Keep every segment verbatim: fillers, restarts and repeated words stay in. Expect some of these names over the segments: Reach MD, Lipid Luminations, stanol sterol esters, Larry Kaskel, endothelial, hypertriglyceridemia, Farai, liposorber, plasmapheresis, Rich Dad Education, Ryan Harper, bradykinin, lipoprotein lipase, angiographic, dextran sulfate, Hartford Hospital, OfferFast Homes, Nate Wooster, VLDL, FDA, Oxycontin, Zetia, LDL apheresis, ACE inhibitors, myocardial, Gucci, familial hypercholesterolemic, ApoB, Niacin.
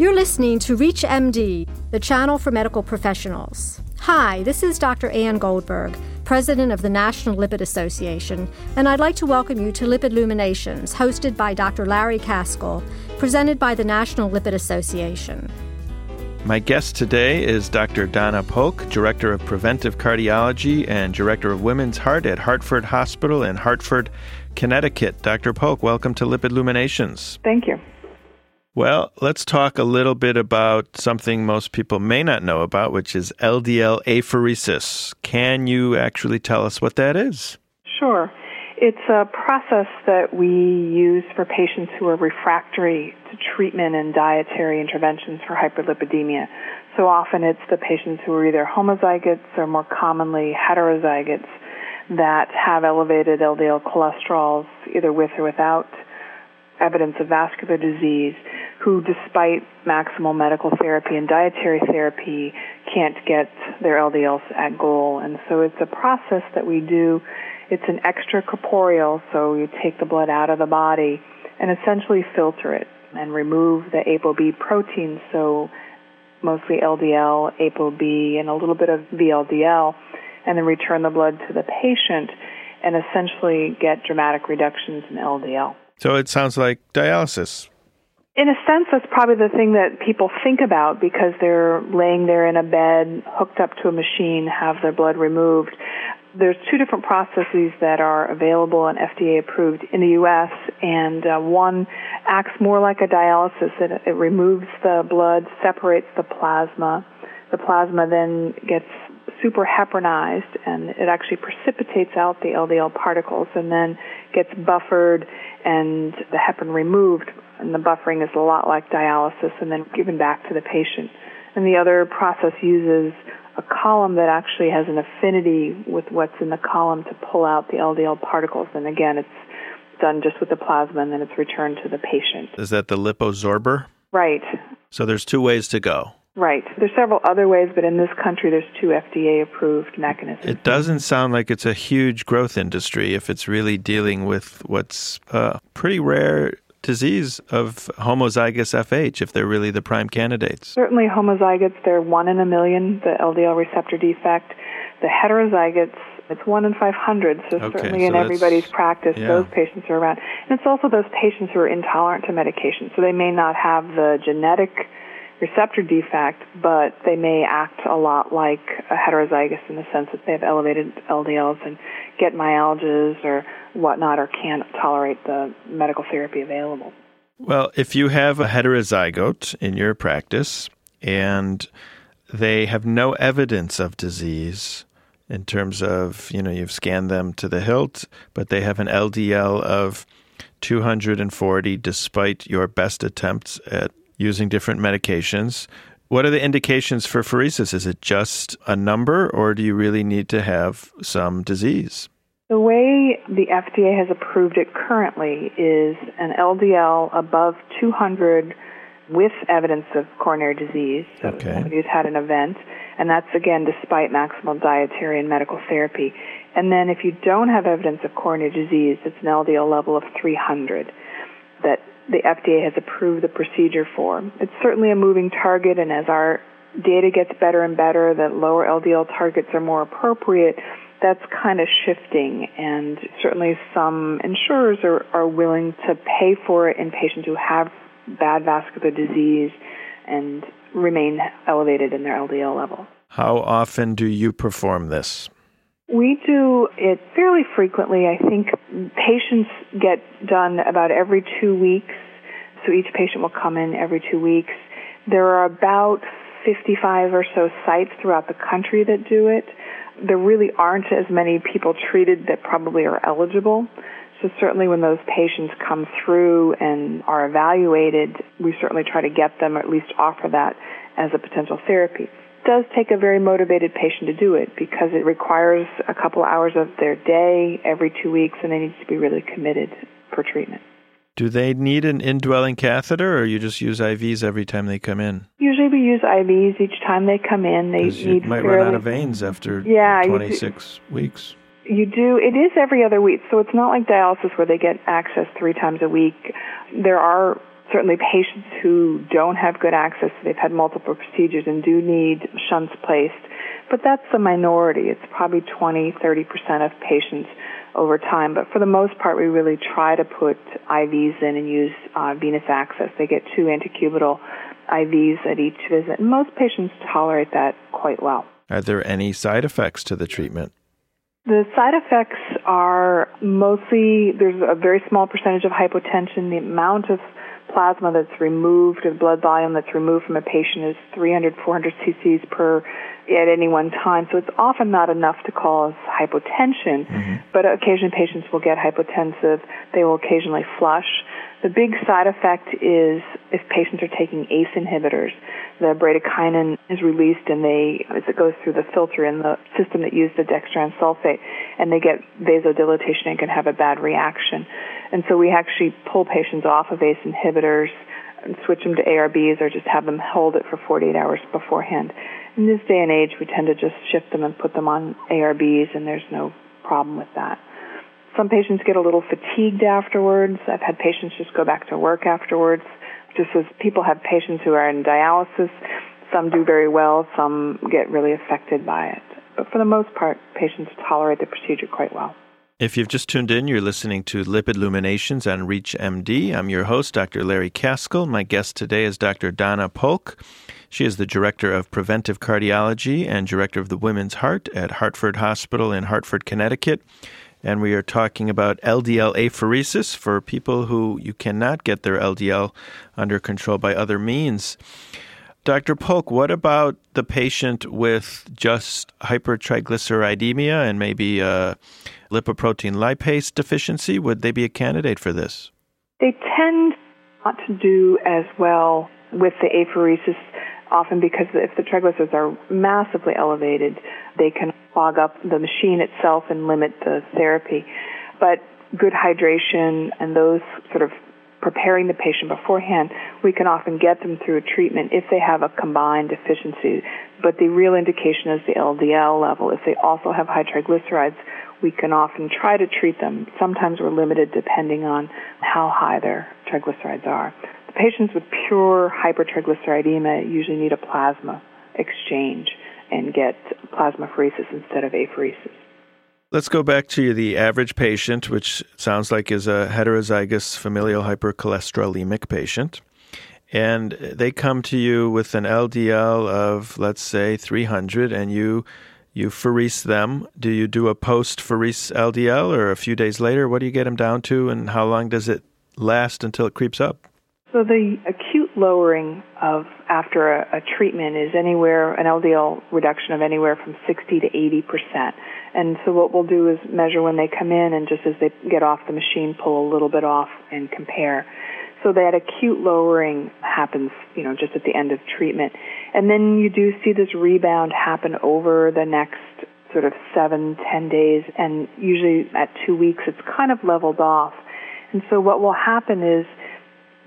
You're listening to Reach M D, the channel for medical professionals. Hi, this is Doctor Ann Goldberg, president of the National Lipid Association, and I'd like to welcome you to Lipid Luminations, hosted by Doctor Larry Kaskel, presented by the National Lipid Association. My guest today is Doctor Donna Polk, Director of Preventive Cardiology and Director of Women's Heart at Hartford Hospital in Hartford, Connecticut. Doctor Polk, welcome to Lipid Luminations. Thank you. Well, let's talk a little bit about something most people may not know about, which is L D L apheresis. Can you actually tell us what that is? Sure. It's a process that we use for patients who are refractory to treatment and dietary interventions for hyperlipidemia. So often it's the patients who are either homozygotes or more commonly heterozygotes that have elevated L D L cholesterols, either with or without evidence of vascular disease, who despite maximal medical therapy and dietary therapy can't get their L D Ls at goal. And so it's a process that we do. It's an extracorporeal, so you take the blood out of the body and essentially filter it and remove the ApoB proteins, so mostly L D L, ApoB, and a little bit of V L D L, and then return the blood to the patient and essentially get dramatic reductions in L D L. So it sounds like dialysis. In a sense, that's probably the thing that people think about because they're laying there in a bed, hooked up to a machine, have their blood removed. There's two different processes that are available and F D A approved in the U S, and uh, one acts more like a dialysis. It, it removes the blood, separates the plasma. The plasma then gets super heparinized, and it actually precipitates out the L D L particles and then gets buffered and the heparin removed, and the buffering is a lot like dialysis and then given back to the patient. And the other process uses a column that actually has an affinity with what's in the column to pull out the L D L particles, and again, it's done just with the plasma and then it's returned to the patient. Is that the liposorber? Right. So there's two ways to go. Right. There's several other ways, but in this country, there's two F D A-approved mechanisms. It doesn't sound like it's a huge growth industry if it's really dealing with what's a pretty rare disease of homozygous F H, if they're really the prime candidates. Certainly homozygotes, they're one in a million, the L D L receptor defect. The heterozygotes, it's one in five hundred, so okay, certainly so in everybody's practice, yeah. Those patients are around. And it's also those patients who are intolerant to medication, so they may not have the genetic receptor defect, but they may act a lot like a heterozygous in the sense that they have elevated L D Ls and get myalgias or whatnot, or can't tolerate the medical therapy available. Well, if you have a heterozygote in your practice and they have no evidence of disease in terms of, you know, you've scanned them to the hilt, but they have an L D L of two hundred forty despite your best attempts at using different medications. What are the indications for apheresis? Is it just a number, or do you really need to have some disease? The way the F D A has approved it currently is an L D L above two hundred with evidence of coronary disease, so okay. Somebody who's had an event, and that's, again, despite maximal dietary and medical therapy. And then if you don't have evidence of coronary disease, it's an L D L level of three hundred that the F D A has approved the procedure for. It's certainly a moving target, and as our data gets better and better, that lower L D L targets are more appropriate, that's kind of shifting, and certainly some insurers are, are willing to pay for it in patients who have bad vascular disease and remain elevated in their L D L level. How often do you perform this? We do it fairly frequently. I think patients get done about every two weeks, so each patient will come in every two weeks. There are about fifty-five or so sites throughout the country that do it. There really aren't as many people treated that probably are eligible. So certainly when those patients come through and are evaluated, we certainly try to get them or at least offer that as a potential therapy. It does take a very motivated patient to do it because it requires a couple hours of their day every two weeks, and they need to be really committed for treatment. Do they need an indwelling catheter, or you just use I Vs every time they come in? Usually we use I Vs each time they come in. They need might fairly run out of veins after yeah, twenty-six you weeks. You do. It is every other week, so it's not like dialysis where they get access three times a week. There are certainly patients who don't have good access, they've had multiple procedures and do need shunts placed, but that's the minority. It's probably twenty, thirty percent of patients over time. But for the most part, we really try to put I Vs in and use uh, venous access. They get two anticubital I Vs at each visit. And most patients tolerate that quite well. Are there any side effects to the treatment? The side effects are mostly, there's a very small percentage of hypotension. The amount of plasma that's removed, the blood volume that's removed from a patient is three hundred, four hundred cc's per at any one time. So it's often not enough to cause hypotension, mm-hmm. but occasionally patients will get hypotensive. They will occasionally flush. The big side effect is if patients are taking ACE inhibitors, the bradykinin is released and they, as it goes through the filter in the system that uses the dextran sulfate, and they get vasodilation and can have a bad reaction. And so we actually pull patients off of ACE inhibitors and switch them to A R Bs or just have them hold it for forty-eight hours beforehand. In this day and age, we tend to just shift them and put them on A R Bs, and there's no problem with that. Some patients get a little fatigued afterwards. I've had patients just go back to work afterwards. Just as people have patients who are in dialysis, some do very well, some get really affected by it. But for the most part, patients tolerate the procedure quite well. If you've just tuned in, you're listening to Lipid Luminations on Reach M D. I'm your host, Doctor Larry Kaskel. My guest today is Doctor Donna Polk. She is the Director of Preventive Cardiology and Director of the Women's Heart at Hartford Hospital in Hartford, Connecticut. And we are talking about L D L apheresis for people who you cannot get their L D L under control by other means. Doctor Polk, what about the patient with just hypertriglyceridemia and maybe a lipoprotein lipase deficiency? Would they be a candidate for this? They tend not to do as well with the apheresis, often because if the triglycerides are massively elevated, they can clog up the machine itself and limit the therapy. But good hydration and those sort of preparing the patient beforehand, we can often get them through a treatment if they have a combined deficiency. But the real indication is the L D L level. If they also have high triglycerides, we can often try to treat them. Sometimes we're limited depending on how high their triglycerides are. The patients with pure hypertriglyceridemia usually need a plasma exchange and get plasmapheresis instead of apheresis. Let's go back to the average patient, which sounds like is a heterozygous familial hypercholesterolemic patient. And they come to you with an L D L of, let's say, three hundred, and you you pherese them. Do you do a post-pherese L D L, or a few days later? What do you get them down to, and how long does it last until it creeps up? So the acute lowering of after a, a treatment is anywhere, an L D L reduction of anywhere from sixty to eighty percent. And so what we'll do is measure when they come in, and just as they get off the machine, pull a little bit off and compare. So that acute lowering happens, you know, just at the end of treatment. And then you do see this rebound happen over the next sort of seven, ten days, and usually at two weeks it's kind of leveled off. And so what will happen is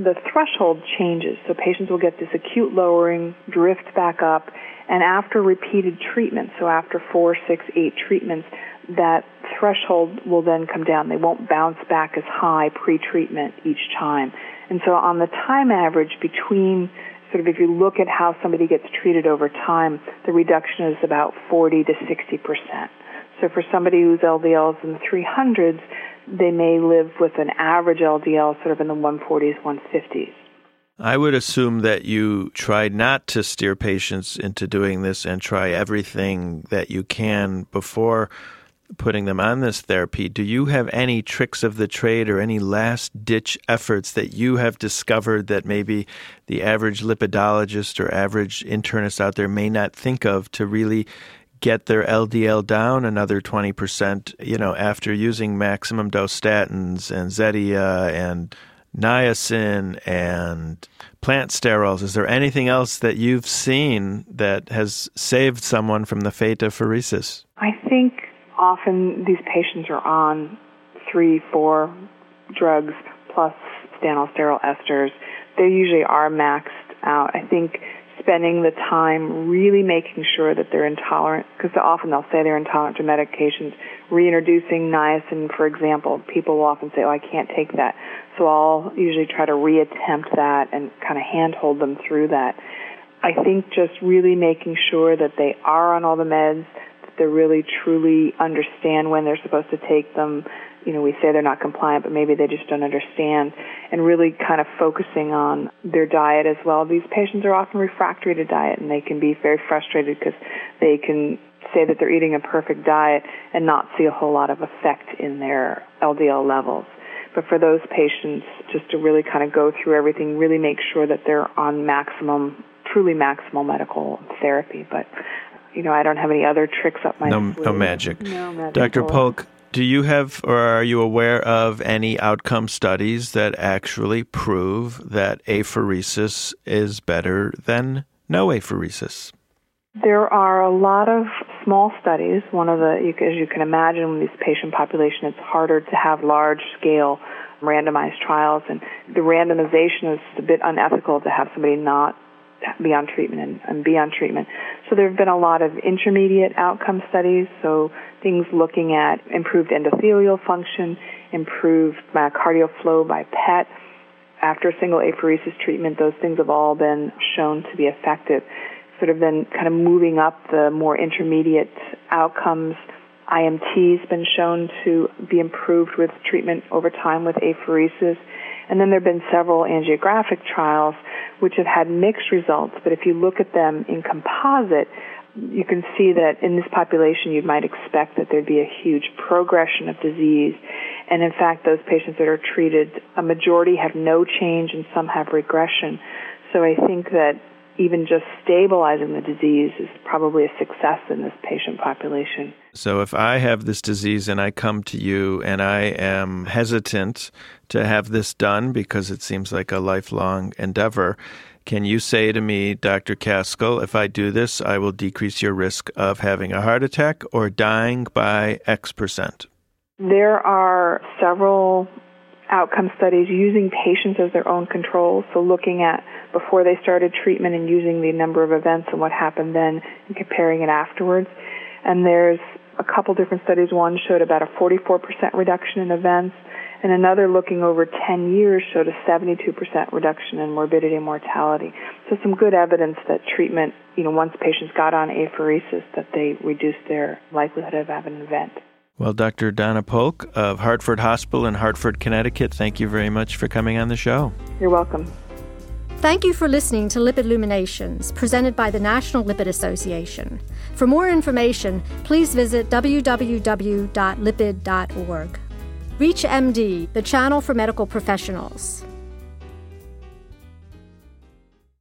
the threshold changes. So patients will get this acute lowering, drift back up, and after repeated treatment, so after four, six, eight treatments, that threshold will then come down. They won't bounce back as high pre-treatment each time. And so on the time average between, sort of if you look at how somebody gets treated over time, the reduction is about forty to sixty percent. So for somebody whose L D L is in the three hundreds, they may live with an average L D L sort of in the one forties, one fifties. I would assume that you try not to steer patients into doing this and try everything that you can before putting them on this therapy. Do you have any tricks of the trade or any last-ditch efforts that you have discovered that maybe the average lipidologist or average internist out there may not think of to really get their L D L down another twenty percent, you know, after using maximum dose statins and Zetia and niacin and plant sterols? Is there anything else that you've seen that has saved someone from the fate of pheresis? I think often these patients are on three, four drugs plus stanol sterol esters. They usually are maxed out. I think spending the time really making sure that they're intolerant, because often they'll say they're intolerant to medications, reintroducing niacin, for example. People will often say, oh, I can't take that. So I'll usually try to reattempt that and kind of handhold them through that. I think just really making sure that they are on all the meds, that they really truly understand when they're supposed to take them. You know, we say they're not compliant, but maybe they just don't understand, and really kind of focusing on their diet as well. These patients are often refractory to diet, and they can be very frustrated because they can say that they're eating a perfect diet and not see a whole lot of effect in their L D L levels. But for those patients, just to really kind of go through everything, really make sure that they're on maximum, truly maximal medical therapy. But, you know, I don't have any other tricks up my no, sleeve. No magic. No magic. Doctor Polk, do you have, or are you aware of any outcome studies that actually prove that apheresis is better than no apheresis? There are a lot of small studies. One of the, as you can imagine, with this patient population, it's harder to have large-scale randomized trials, and the randomization is a bit unethical to have somebody not be on treatment and, and be on treatment. So there have been a lot of intermediate outcome studies, so things looking at improved endothelial function, improved myocardial flow by P E T. After a single apheresis treatment, those things have all been shown to be effective. Sort of then kind of moving up the more intermediate outcomes, I M T has been shown to be improved with treatment over time with apheresis. And then there have been several angiographic trials which have had mixed results, but if you look at them in composite, you can see that in this population you might expect that there'd be a huge progression of disease. And in fact, those patients that are treated, a majority have no change and some have regression. So I think that even just stabilizing the disease is probably a success in this patient population. So if I have this disease and I come to you and I am hesitant to have this done because it seems like a lifelong endeavor, can you say to me, Doctor Kaskel, if I do this, I will decrease your risk of having a heart attack or dying by X percent? There are several outcome studies using patients as their own controls, so looking at before they started treatment and using the number of events and what happened then and comparing it afterwards. And there's a couple different studies. One showed about a forty-four percent reduction in events, and another looking over ten years showed a seventy-two percent reduction in morbidity and mortality. So some good evidence that treatment, you know, once patients got on apheresis, that they reduced their likelihood of having an event. Well, Doctor Donna Polk of Hartford Hospital in Hartford, Connecticut, thank you very much for coming on the show. You're welcome. Thank you for listening to Lipid Luminations, presented by the National Lipid Association. For more information, please visit w w w dot lipid dot org. Reach M D, the channel for medical professionals.